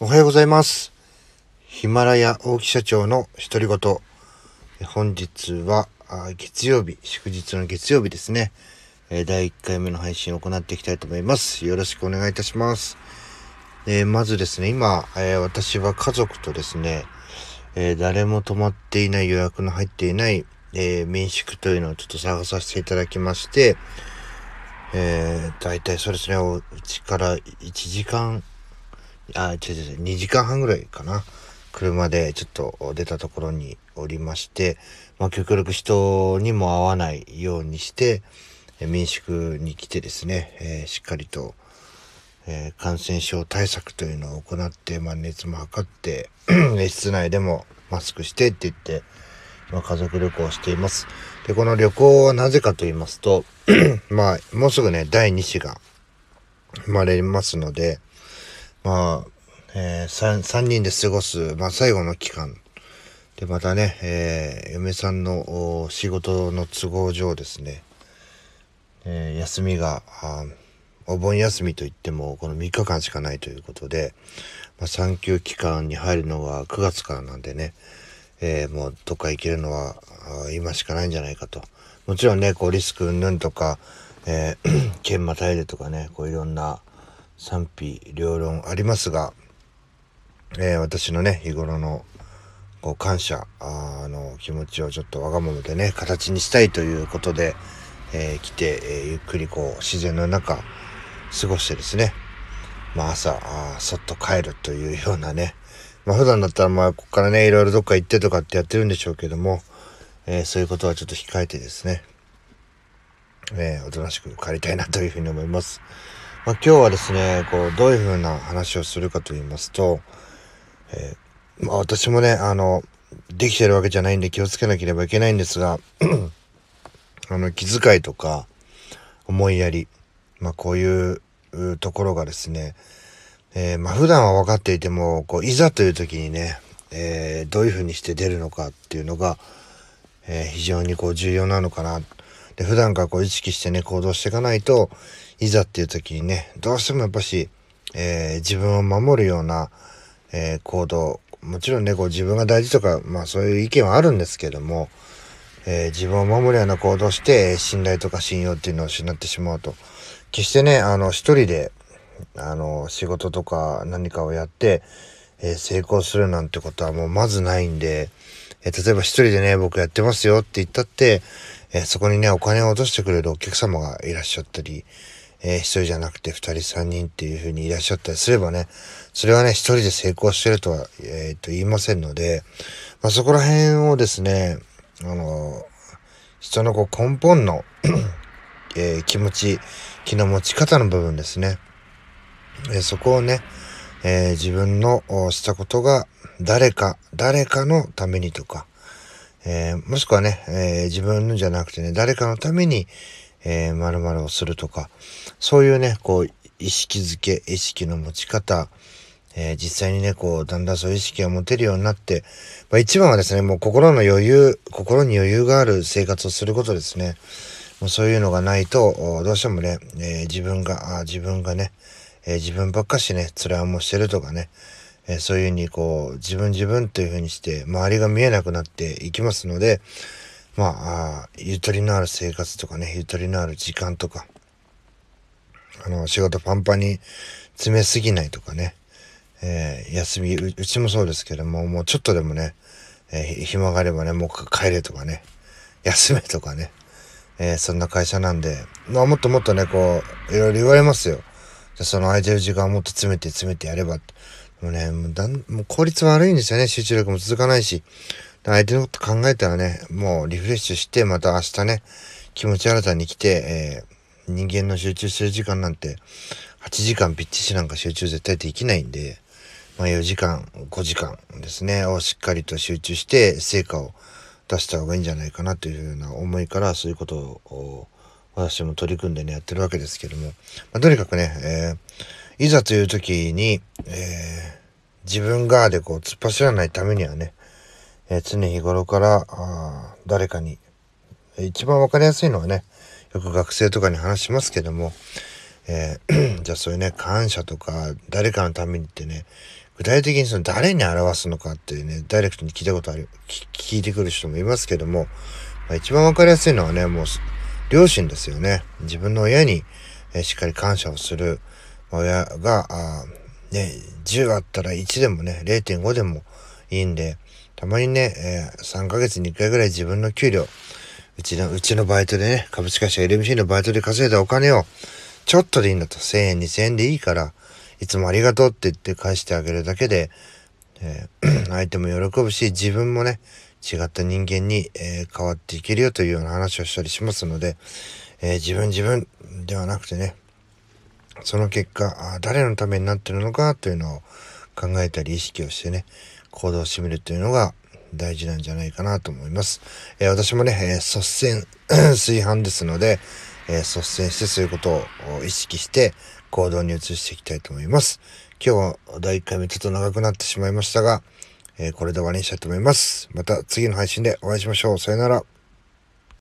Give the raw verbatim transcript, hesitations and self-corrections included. おはようございます。ヒマラヤ大木社長の独り言。本日は月曜日、祝日の月曜日ですね。だいいっかいめの配信を行っていきたいと思います。よろしくお願いいたします。えー、まずですね、今、えー、私は家族とですね、えー、誰も泊まっていない予約の入っていない、えー、民宿というのをちょっと探させていただきまして、えー、だいたいそうですね、うちからいちじかん、あ、違う違う、にじかんはんぐらいかな。車でちょっと出たところにおりまして、まあ、極力人にも会わないようにして、民宿に来てですね、えー、しっかりと、えー、感染症対策というのを行って、まあ、熱も測って室内でもマスクしてって言って、まあ、家族旅行をしています。で、この旅行はなぜかと言いますとまあもうすぐねだいにしが生まれますので、まあ、えー、さんにんで過ごす、まあ、最後の期間で、またね、えー、嫁さんの仕事の都合上ですね、えー、休みがお盆休みといってもこのみっかかんしかないということで、まあ、産休期間に入るのはくがつからなんでね、えー、もうどっか行けるのは今しかないんじゃないかと。もちろんね、こうリスク云々とか、えー、県またいでとかね、こういろんな賛否両論ありますが、えー、私のね日頃のこう感謝あの気持ちをちょっとわがままでね形にしたいということで、えー、来て、えー、ゆっくりこう自然の中過ごしてですね、まあ、朝あそっと帰るというようなね、まあ、普段だったらまあここからねいろいろどっか行ってとかってやってるんでしょうけども、えー、そういうことはちょっと控えてですね、えー、おとなしく帰りたいなというふうに思います。まあ、今日はですねこうどういうふうな話をするかと言いますと、えーまあ、私もねあのできてるわけじゃないんで気をつけなければいけないんですがあの気遣いとか思いやり、まあ、こういうところがですね、えー、まあ普段は分かっていてもこういざという時にね、えー、どういうふうにして出るのかっていうのが、えー、非常にこう重要なのかな。で、普段からこう意識してね行動していかないといざっていう時にねどうしてもやっぱし、えー、自分を守るような、えー、行動、もちろんねこう自分が大事とか、まあ、そういう意見はあるんですけども、えー、自分を守るような行動して信頼とか信用っていうのを失ってしまうと、決してねあの一人であの仕事とか何かをやって、えー、成功するなんてことはもうまずないんで、えー、例えば一人でね僕やってますよって言ったって、えー、そこにねお金を落としてくれるお客様がいらっしゃったり、えー、一人じゃなくて二人三人っていう風にいらっしゃったりすればね、それはね一人で成功してるとは、えー、と言いませんので、まあ、そこら辺をですねあの人のこう根本の、えー、気持ち気の持ち方の部分ですね、えー、そこをね、えー、自分のしたことが誰か誰かのためにとか、えー、もしくはね、えー、自分じゃなくてね誰かのために、えー、〇〇をするとか、そういうねこう意識づけ、意識の持ち方、えー、実際にねこうだんだんそういう意識が持てるようになって、まあ、一番はですねもう心の余裕心に余裕がある生活をすることですね。もうそういうのがないとどうしてもね、えー、自分があ自分がね、えー、自分ばっかしね辛い思いしてるとかね、えー、そういうふうにこう自分自分というふうにして周りが見えなくなっていきますので、まあ、あゆとりのある生活とかねゆとりのある時間とか、あの仕事パンパンに詰めすぎないとかね、えー、休み う, うちもそうですけども、もうちょっとでもね、えー、暇があればねもう帰れとかね休めとかね、えー、そんな会社なんで、まあ、もっともっとねこういろいろ言われますよ。その空いてる時間をもっと詰めて詰めてやれば、もうねもうだんもう効率悪いんですよね。集中力も続かないし、相手のこと考えたらねもうリフレッシュしてまた明日ね気持ち新たに来て、えー、人間の集中する時間なんてはちじかんピッチしなんか集中絶対できないんで、まあ、よじかんごじかんですねをしっかりと集中して成果を出した方がいいんじゃないかなというような思いから、そういうことを私も取り組んでねやってるわけですけども、まあ、とにかくね、えー、いざという時に、えー、自分側でこう突っ走らないためにはね、えー、常日頃からあ誰かに、一番わかりやすいのはねよく学生とかに話しますけども、えー、じゃあそういうね感謝とか誰かのためにってね具体的にその誰に表すのかっていうね、ダイレクトに聞いたことある、聞いてくる人もいますけども、まあ、一番わかりやすいのはね、もう両親ですよね。自分の親に、えー、しっかり感謝をする。親が、あね、じゅうあったらいちでもね、れいてんご でもいいんで、たまにね、えー、さんかげつにいっかいぐらい自分の給料、うちの、うちのバイトでね、株式会社 エルエムシー のバイトで稼いだお金を、ちょっとでいいんだと、せんえん、にせんえんでいいから、いつもありがとうって言って返してあげるだけで、えー、相手も喜ぶし、自分もね、違った人間に、えー、変わっていけるよというような話をしたりしますので、えー、自分自分ではなくてね、その結果、あ、誰のためになってるのかというのを考えたり意識をしてね、行動してみるというのが大事なんじゃないかなと思います。えー、私もね、えー、率先炊飯ですので、えー、率先してそういうことを意識して行動に移していきたいと思います。今日はだいいっかいめちょっと長くなってしまいましたが、えー、これで終わりにしたいと思います。また次の配信でお会いしましょう。さよなら。